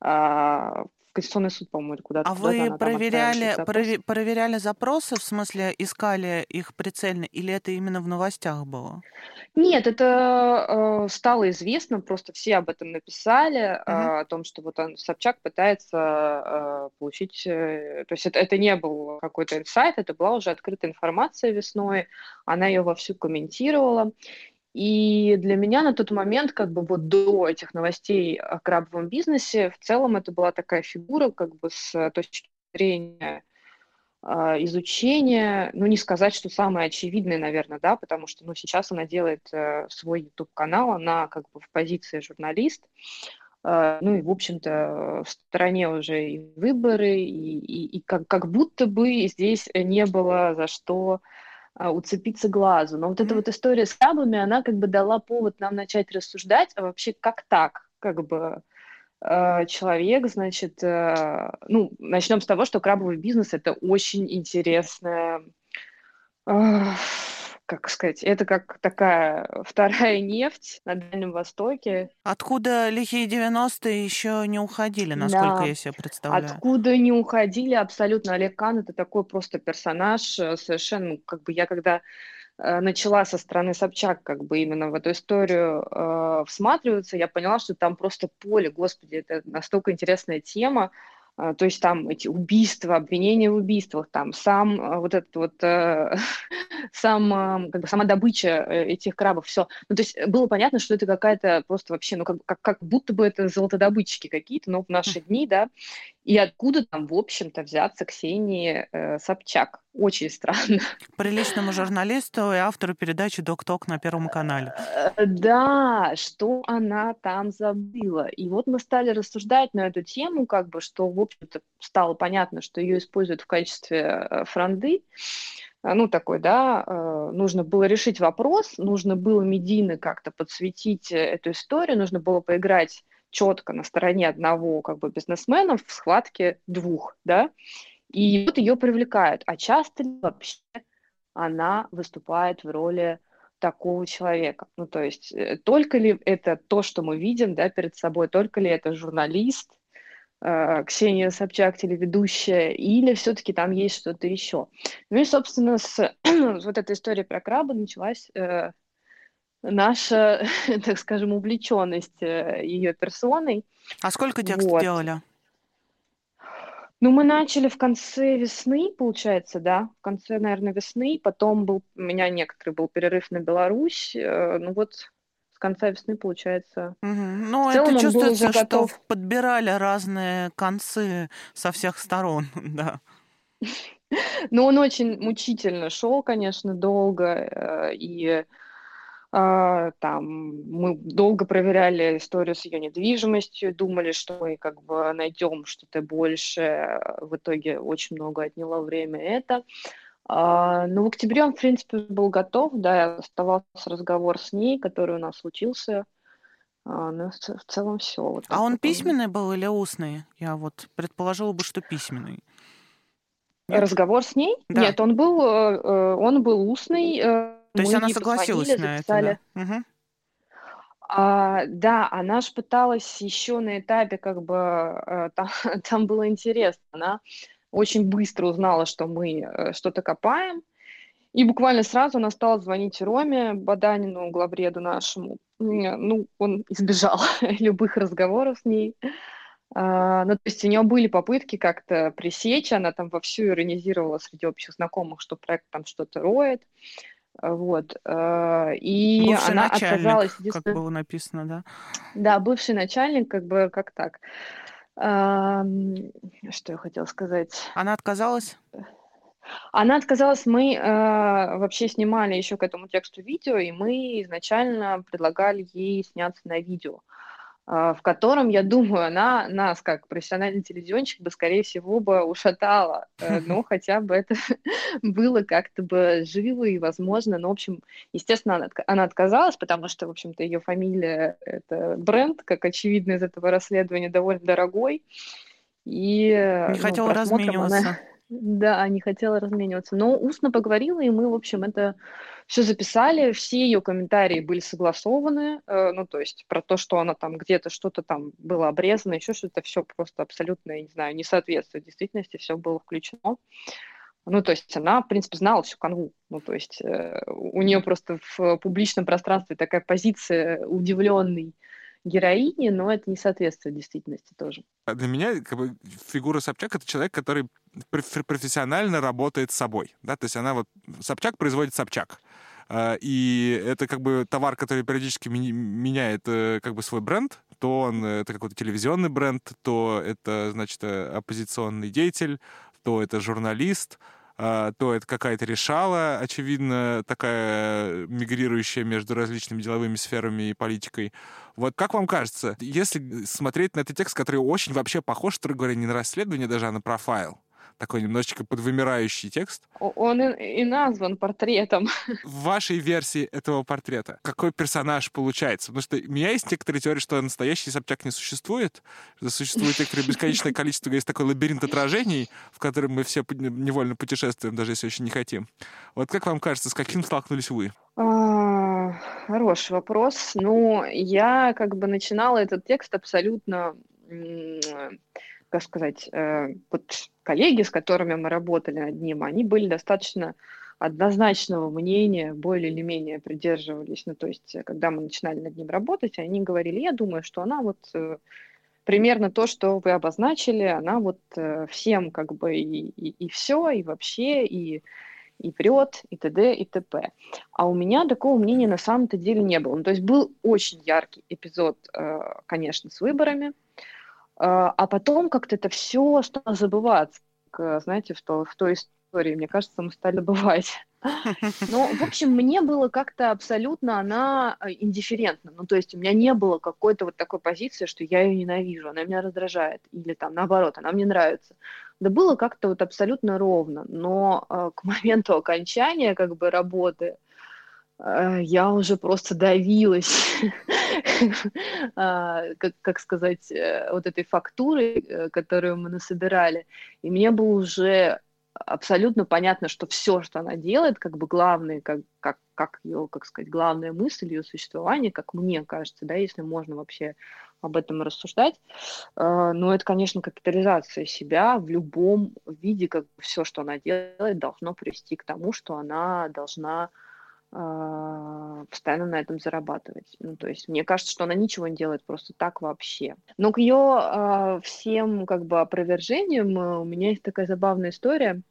в Конституционный суд, по-моему, куда-то. А куда-то вы проверяли, запрос. проверяли запросы, в смысле, искали их прицельно, или это именно в новостях было? Нет, это э, стало известно, просто все об этом написали, угу. э, о том, что вот он, Собчак пытается э, получить... Э, то есть это, это не был какой-то инсайт, это была уже открытая информация весной, она ее вовсю комментировала. И для меня на тот момент, как бы вот до этих новостей о крабовом бизнесе, в целом это была такая фигура, как бы с точки зрения э, изучения, ну не сказать, что самое очевидное, наверное, да, потому что ну, сейчас она делает э, свой YouTube-канал, она как бы в позиции журналист, э, ну и, в общем-то, в стране уже и выборы, и, и, и как, как будто бы здесь не было за что... уцепиться глазу. Но вот эта вот история с крабами, она как бы дала повод нам начать рассуждать, а вообще как так, как бы э, человек, значит, э, ну, начнем с того, что крабовый бизнес — это очень интересная, э, как сказать, это как такая вторая нефть на Дальнем Востоке. Откуда лихие девяностые еще не уходили, насколько да. я себе представляю. Откуда не уходили абсолютно. Олег Кан — это такой просто персонаж, совершенно, как бы я когда э, начала со стороны Собчак как бы именно в эту историю э, всматриваться, я поняла, что там просто поле, господи, это настолько интересная тема. То есть там эти убийства, обвинения в убийствах, там сам вот этот вот э, сам, как бы сама добыча этих крабов, все. Ну, то есть было понятно, что это какая-то просто вообще, ну, как, как, как будто бы это золотодобытчики какие-то, но в наши дни, да. И откуда там, в общем-то, взяться Ксении э, Собчак? Очень странно. Приличному журналисту и автору передачи «Док-ток» на Первом канале. Да, что она там забыла. И вот мы стали рассуждать на эту тему, как бы, что, в общем-то, стало понятно, что ее используют в качестве фронды. Ну, такой, да, нужно было решить вопрос, нужно было медийно как-то подсветить эту историю, нужно было поиграть четко на стороне одного, как бы, бизнесмена в схватке двух, да. И вот ее привлекают. А часто ли вообще она выступает в роли такого человека? Ну, то есть, только ли это то, что мы видим, да, перед собой, только ли это журналист, э, Ксения Собчак, телеведущая, или все-таки там есть что-то еще? Ну и, собственно, с вот этой истории про краба началась э, наша, так скажем, увлеченность ее персоной. А сколько текстов вот. делали? Ну, мы начали в конце весны, получается, да, в конце, наверное, весны, потом был, у меня некоторый был перерыв на Беларусь, э, ну вот с конца весны, получается. Угу. Ну, в целом это чувствуется, что готов. Подбирали разные концы со всех сторон, да. Ну, он очень мучительно шел, конечно, долго, и... Там мы долго проверяли историю с ее недвижимостью, думали, что мы как бы найдем что-то большее. В итоге очень много отняло время это. Но в октябре он, в принципе, был готов. Да, оставался разговор с ней, который у нас случился. Но в целом все. Вот а он вот письменный он... был или устный? Я вот предположила бы, что письменный. Нет? Разговор с ней? Да. Нет, он был, он был устный. То есть она согласилась на это, да? Угу. А, да, она же пыталась еще на этапе, как бы, там, там было интересно. Она очень быстро узнала, что мы что-то копаем, и буквально сразу она стала звонить Роме Баданину, главреду нашему. Ну, он избежал любых разговоров с ней. Uh, ну, то есть у нее были попытки как-то пресечь, она там вовсю иронизировала среди общих знакомых, что проект там что-то роет, вот, uh, и бывший она начальник, отказалась... Единственно... как было написано, да? Да, бывший начальник, как бы, как так. Что я хотела сказать? Она отказалась? Она отказалась. Мы э, вообще снимали еще к этому тексту видео, и мы изначально предлагали ей сняться на видео, э, в котором, я думаю, она нас, как профессиональный телевизионщик, бы, скорее всего, бы ушатала. Э, но хотя бы это было как-то бы живо и возможно. Но, в общем, естественно, она, она отказалась, потому что, в общем-то, ее фамилия – это бренд, как очевидно из этого расследования, довольно дорогой. И, не ну, хотела размениваться. Она... Да, не хотела размениваться, но устно поговорила, и мы, в общем, это все записали, все ее комментарии были согласованы, э, ну, то есть про то, что она там где-то что-то там было обрезано, еще что-то, все просто абсолютно, я не знаю, не соответствует действительности, все было включено. Ну, то есть она, в принципе, знала всю канву, ну, то есть э, у нее просто в публичном пространстве такая позиция удивленной героини, но это не соответствует действительности тоже. Для меня как бы фигура Собчак — это человек, который профессионально работает с собой. Да? То есть она вот... Собчак производит Собчак. И это как бы товар, который периодически меняет как бы свой бренд. То он это какой-то телевизионный бренд, то это, значит, оппозиционный деятель, то это журналист, то это какая-то решала, очевидно, такая мигрирующая между различными деловыми сферами и политикой. Вот как вам кажется, если смотреть на этот текст, который очень вообще похож, строго говоря, не на расследование даже, а на профайл, такой немножечко подвымирающий текст. Он и назван портретом. В вашей версии этого портрета какой персонаж получается? Потому что у меня есть некоторые теории, что настоящий Собчак не существует, что существует некоторое бесконечное количество, есть такой лабиринт отражений, в котором мы все невольно путешествуем, даже если очень не хотим. Вот как вам кажется, с каким столкнулись вы? Хороший вопрос. Ну, я как бы начинала этот текст абсолютно... как сказать, вот коллеги, с которыми мы работали над ним, они были достаточно однозначного мнения, более или менее придерживались. Ну, то есть, когда мы начинали над ним работать, они говорили, я думаю, что она вот примерно то, что вы обозначили, она вот всем как бы и, и, и все, и вообще, и... и врет, и т.д., и т.п. А у меня такого мнения на самом-то деле не было. Ну, то есть был очень яркий эпизод, конечно, с выборами, а потом как-то это все стало забываться. Знаете, что в той истории, мне кажется, мы стали забывать. Но, в общем, мне было как-то абсолютно она индифферентна. Ну, то есть у меня не было какой-то вот такой позиции, что я ее ненавижу, она меня раздражает, или там наоборот, она мне нравится. Да было как-то вот абсолютно ровно, но э, к моменту окончания как бы работы э, я уже просто давилась, как сказать, вот этой фактурой, которую мы насобирали, и мне было уже абсолютно понятно, что все, что она делает, как бы главное, как, как, как ее, как сказать, главная мысль ее существования, как мне кажется, да, если можно вообще об этом рассуждать, э, но это, конечно, капитализация себя в любом виде, как бы все, что она делает, должно привести к тому, что она должна э, постоянно на этом зарабатывать. Ну, то есть мне кажется, что она ничего не делает просто так вообще. Но к ее э, всем как бы опровержениям э, у меня есть такая забавная история,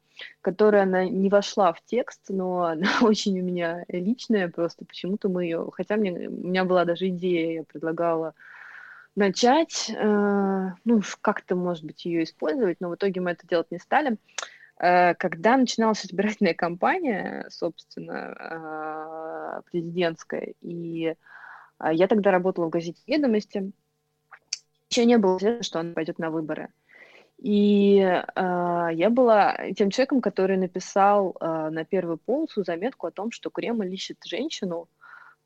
которая она не вошла в текст, но она очень у меня личная, просто почему-то мы ее... Хотя мне, у меня была даже идея, я предлагала начать, э, ну, как-то, может быть, ее использовать, но в итоге мы это делать не стали. Э, когда начиналась избирательная кампания, собственно, э, президентская, и э, я тогда работала в газете «Ведомости», еще не было известно, что она пойдет на выборы. И э, я была тем человеком, который написал э, на первую полосу заметку о том, что Кремль ищет женщину,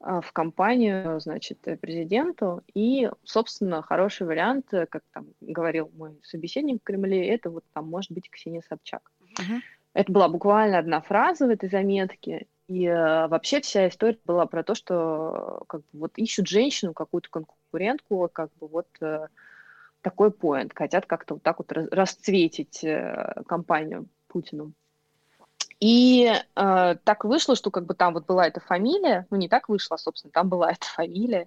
в компанию, значит, президенту. И, собственно, хороший вариант, как там говорил мой собеседник в Кремле, это вот там может быть Ксения Собчак. Uh-huh. Это была буквально одна фраза в этой заметке. И э, вообще вся история была про то, что как бы вот ищут женщину, какую-то конкурентку, как бы вот э, такой поинт. Хотят как-то вот так вот расцветить э, компанию Путину. И э, так вышло, что как бы там вот была эта фамилия, ну не так вышло, собственно, там была эта фамилия,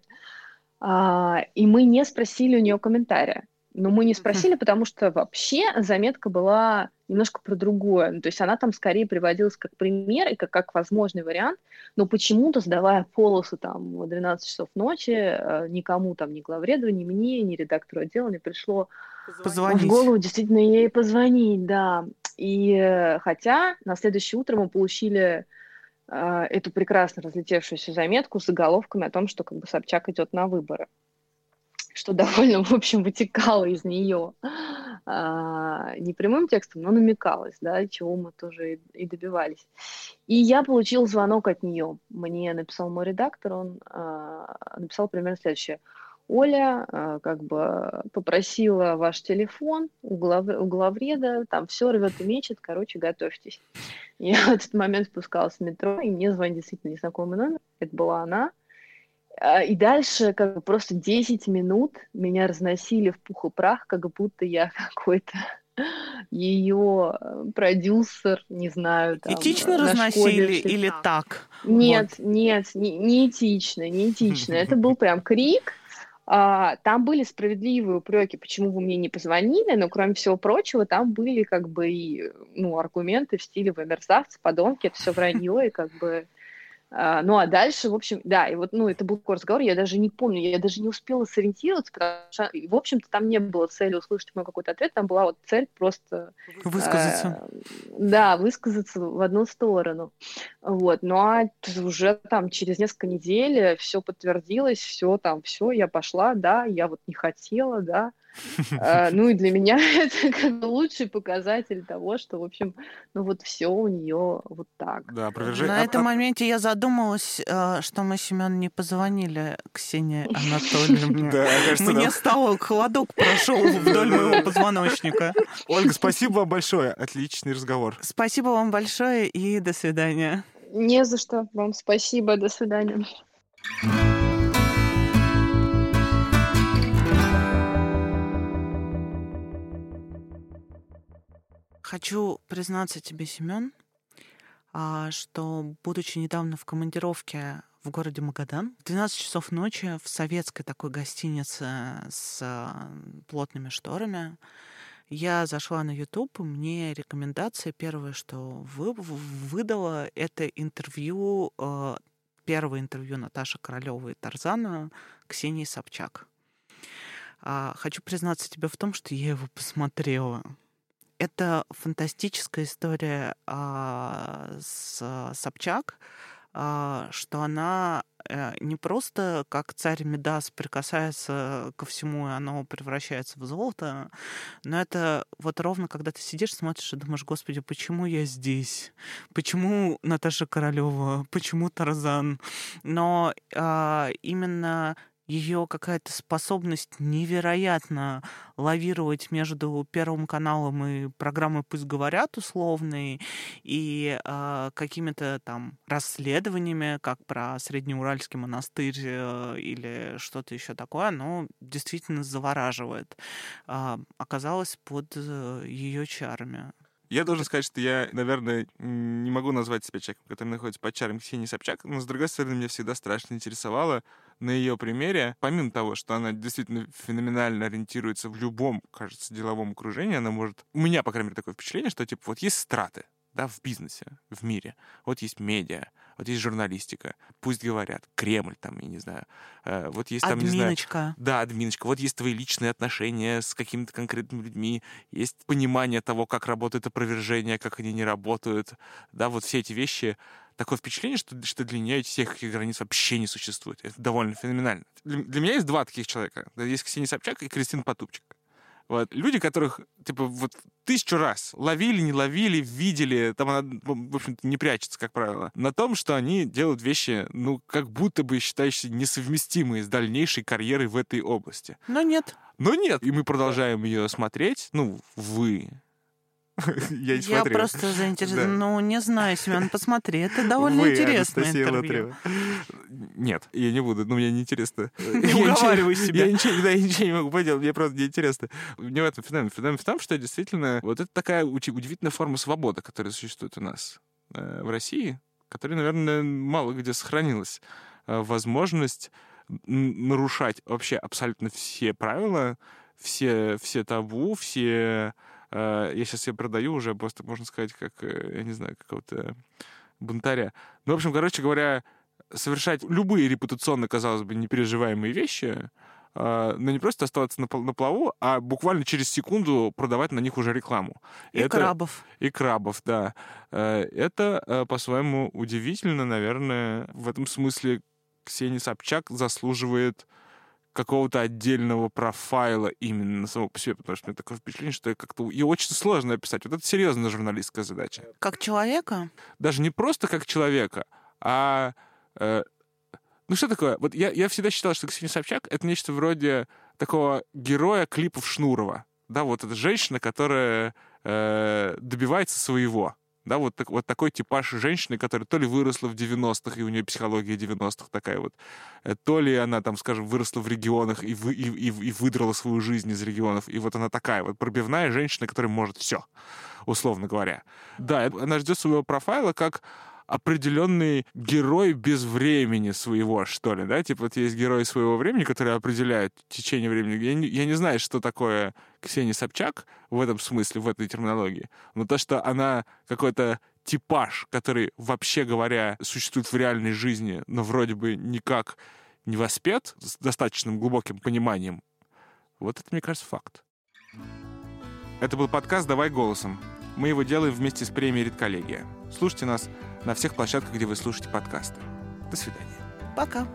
э, и мы не спросили у нее комментария. Но мы не спросили, потому что вообще заметка была немножко про другое. То есть она там скорее приводилась как пример и как, как возможный вариант, но почему-то, сдавая полосу там в двенадцать часов ночи, никому там, ни главреду, ни мне, ни редактору отдела не пришло позвонить. В голову действительно ей позвонить, да. И хотя на следующее утро мы получили э, эту прекрасно разлетевшуюся заметку с заголовками о том, что как бы Собчак идет на выборы, что довольно, в общем, вытекало из нее а, не прямым текстом, но намекалось, да, чего мы тоже и, и добивались. И я получила звонок от нее. Мне написал мой редактор, он а, написал примерно следующее. Оля а, как бы попросила ваш телефон у, глав, у главреда, там все рвет и мечет, короче, готовьтесь. Я в этот момент спускалась в метро, и мне звонит действительно незнакомый номер, это была она. И дальше как бы просто десять минут меня разносили в пух и прах, как будто я какой-то ее продюсер, не знаю. Там, этично разносили или так? Нет, вот. нет, не, не этично, не этично. Это был прям крик. Там были справедливые упреки, почему вы мне не позвонили, но, кроме всего прочего, там были как бы и ну, аргументы в стиле «вы мерзавцы, подонки, это все вранье», и как бы... Uh, ну, а дальше, в общем, да, и вот, ну, это был такой разговор, я даже не помню, я даже не успела сориентироваться, потому что, в общем-то, там не было цели услышать мой какой-то ответ, там была вот цель просто... Высказаться. Uh, да, высказаться в одну сторону. Вот, ну, а уже там через несколько недель все подтвердилось, все там, все, я пошла, да, я вот не хотела, да. Uh, ну, и для меня это как бы лучший показатель того, что, в общем, ну, вот все у нее вот так. Да, провержи... На а, этом а... моменте я задумалась, что мы, Семен, не позвонили Ксении Анатольевне. Мне стало холодок прошел вдоль моего позвоночника. Ольга, спасибо вам большое. Отличный разговор. Спасибо вам большое и до свидания. Не за что. Вам спасибо. До свидания. Хочу признаться тебе, Семен, что, будучи недавно в командировке в городе Магадан, в двенадцать часов ночи в советской такой гостинице с плотными шторами, я зашла на YouTube, и мне рекомендация первое, что вы, выдала, это интервью, первое интервью Наташи Королёвой и Тарзана Ксении Собчак. Хочу признаться тебе в том, что я его посмотрела. Это фантастическая история а, с Собчак, а, что она а, не просто как царь Мидас прикасается ко всему, и оно превращается в золото, но это вот ровно, когда ты сидишь, смотришь и думаешь, господи, почему я здесь? Почему Наташа Королёва? Почему Тарзан? Но а, именно... ее какая-то способность невероятно лавировать между Первым каналом и программой «Пусть говорят» условной и э, какими-то там расследованиями, как про Среднеуральский монастырь э, или что-то еще такое, оно действительно завораживает. Э, оказалось под э, ее чарами. Я должен сказать, что я, наверное, не могу назвать себя человеком, который находится под чарами Ксении Собчак, но, с другой стороны, меня всегда страшно интересовало на ее примере, помимо того, что она действительно феноменально ориентируется в любом, кажется, деловом окружении, она может... У меня, по крайней мере, такое впечатление, что, типа, вот есть страты, да, в бизнесе, в мире, вот есть медиа, вот есть журналистика, пусть говорят, Кремль там, я не знаю, вот есть там, админочка. Не знаю... Да, админочка. Вот есть твои личные отношения с какими-то конкретными людьми, есть понимание того, как работают опровержения, как они не работают, да, вот все эти вещи. Такое впечатление, что, что для нее всех этих границ вообще не существует. Это довольно феноменально. Для, для меня есть два таких человека. Есть Ксения Собчак и Кристина Потупчик. Вот. Люди, которых, типа, вот тысячу раз ловили, не ловили, видели, там она, в общем-то, не прячется, как правило, на том, что они делают вещи, ну, как будто бы считающиеся несовместимые с дальнейшей карьерой в этой области. Но нет. Но нет. И мы продолжаем ее смотреть. Ну, вы... Я не смотрю. Я просто заинтересована. Да. Ну, не знаю, Семен, посмотри. Это довольно интересное интервью. Нет, я не буду. Ну, мне неинтересно. Не уговаривай себя. Я ничего не могу поделать. Мне просто неинтересно. Мне в этом феномен. Феномен в том, что действительно вот это такая удивительная форма свободы, которая существует у нас в России, которая, наверное, мало где сохранилась. Возможность нарушать вообще абсолютно все правила, все, все табу, все... Э, я сейчас себя продаю уже просто, можно сказать, как, я не знаю, какого-то бунтаря. Ну, в общем, короче говоря, совершать любые репутационно, казалось бы, непереживаемые вещи, но не просто оставаться на плаву, а буквально через секунду продавать на них уже рекламу. И это... крабов. И крабов, да. Это, по-своему, удивительно, наверное. В этом смысле Ксения Собчак заслуживает какого-то отдельного профайла именно самого по себе, потому что у меня такое впечатление, что как-то ее очень сложно описать. Вот это серьезная журналистская задача. Как человека? Даже не просто как человека, а... Ну что такое? Вот я, я всегда считал, что Ксения Собчак — это нечто вроде такого героя клипов Шнурова. Да, вот эта женщина, которая э, добивается своего. Да, вот, так, вот такой типаж женщины, которая то ли выросла в девяностых, и у нее психология девяностых такая вот, то ли она, там, скажем, выросла в регионах и, вы, и, и, и выдрала свою жизнь из регионов. И вот она такая вот пробивная женщина, которая может все, условно говоря. Да, она ждет своего профайла как... определенный герой без времени своего, что ли, да? Типа вот есть герой своего времени, который определяет течение времени. Я не, я не знаю, что такое Ксения Собчак в этом смысле, в этой терминологии, но то, что она какой-то типаж, который, вообще говоря, существует в реальной жизни, но вроде бы никак не воспет с достаточным глубоким пониманием, вот это, мне кажется, факт. Это был подкаст «Давай голосом». Мы его делаем вместе с премией «Редколлегия». Слушайте нас на всех площадках, где вы слушаете подкасты. До свидания. Пока.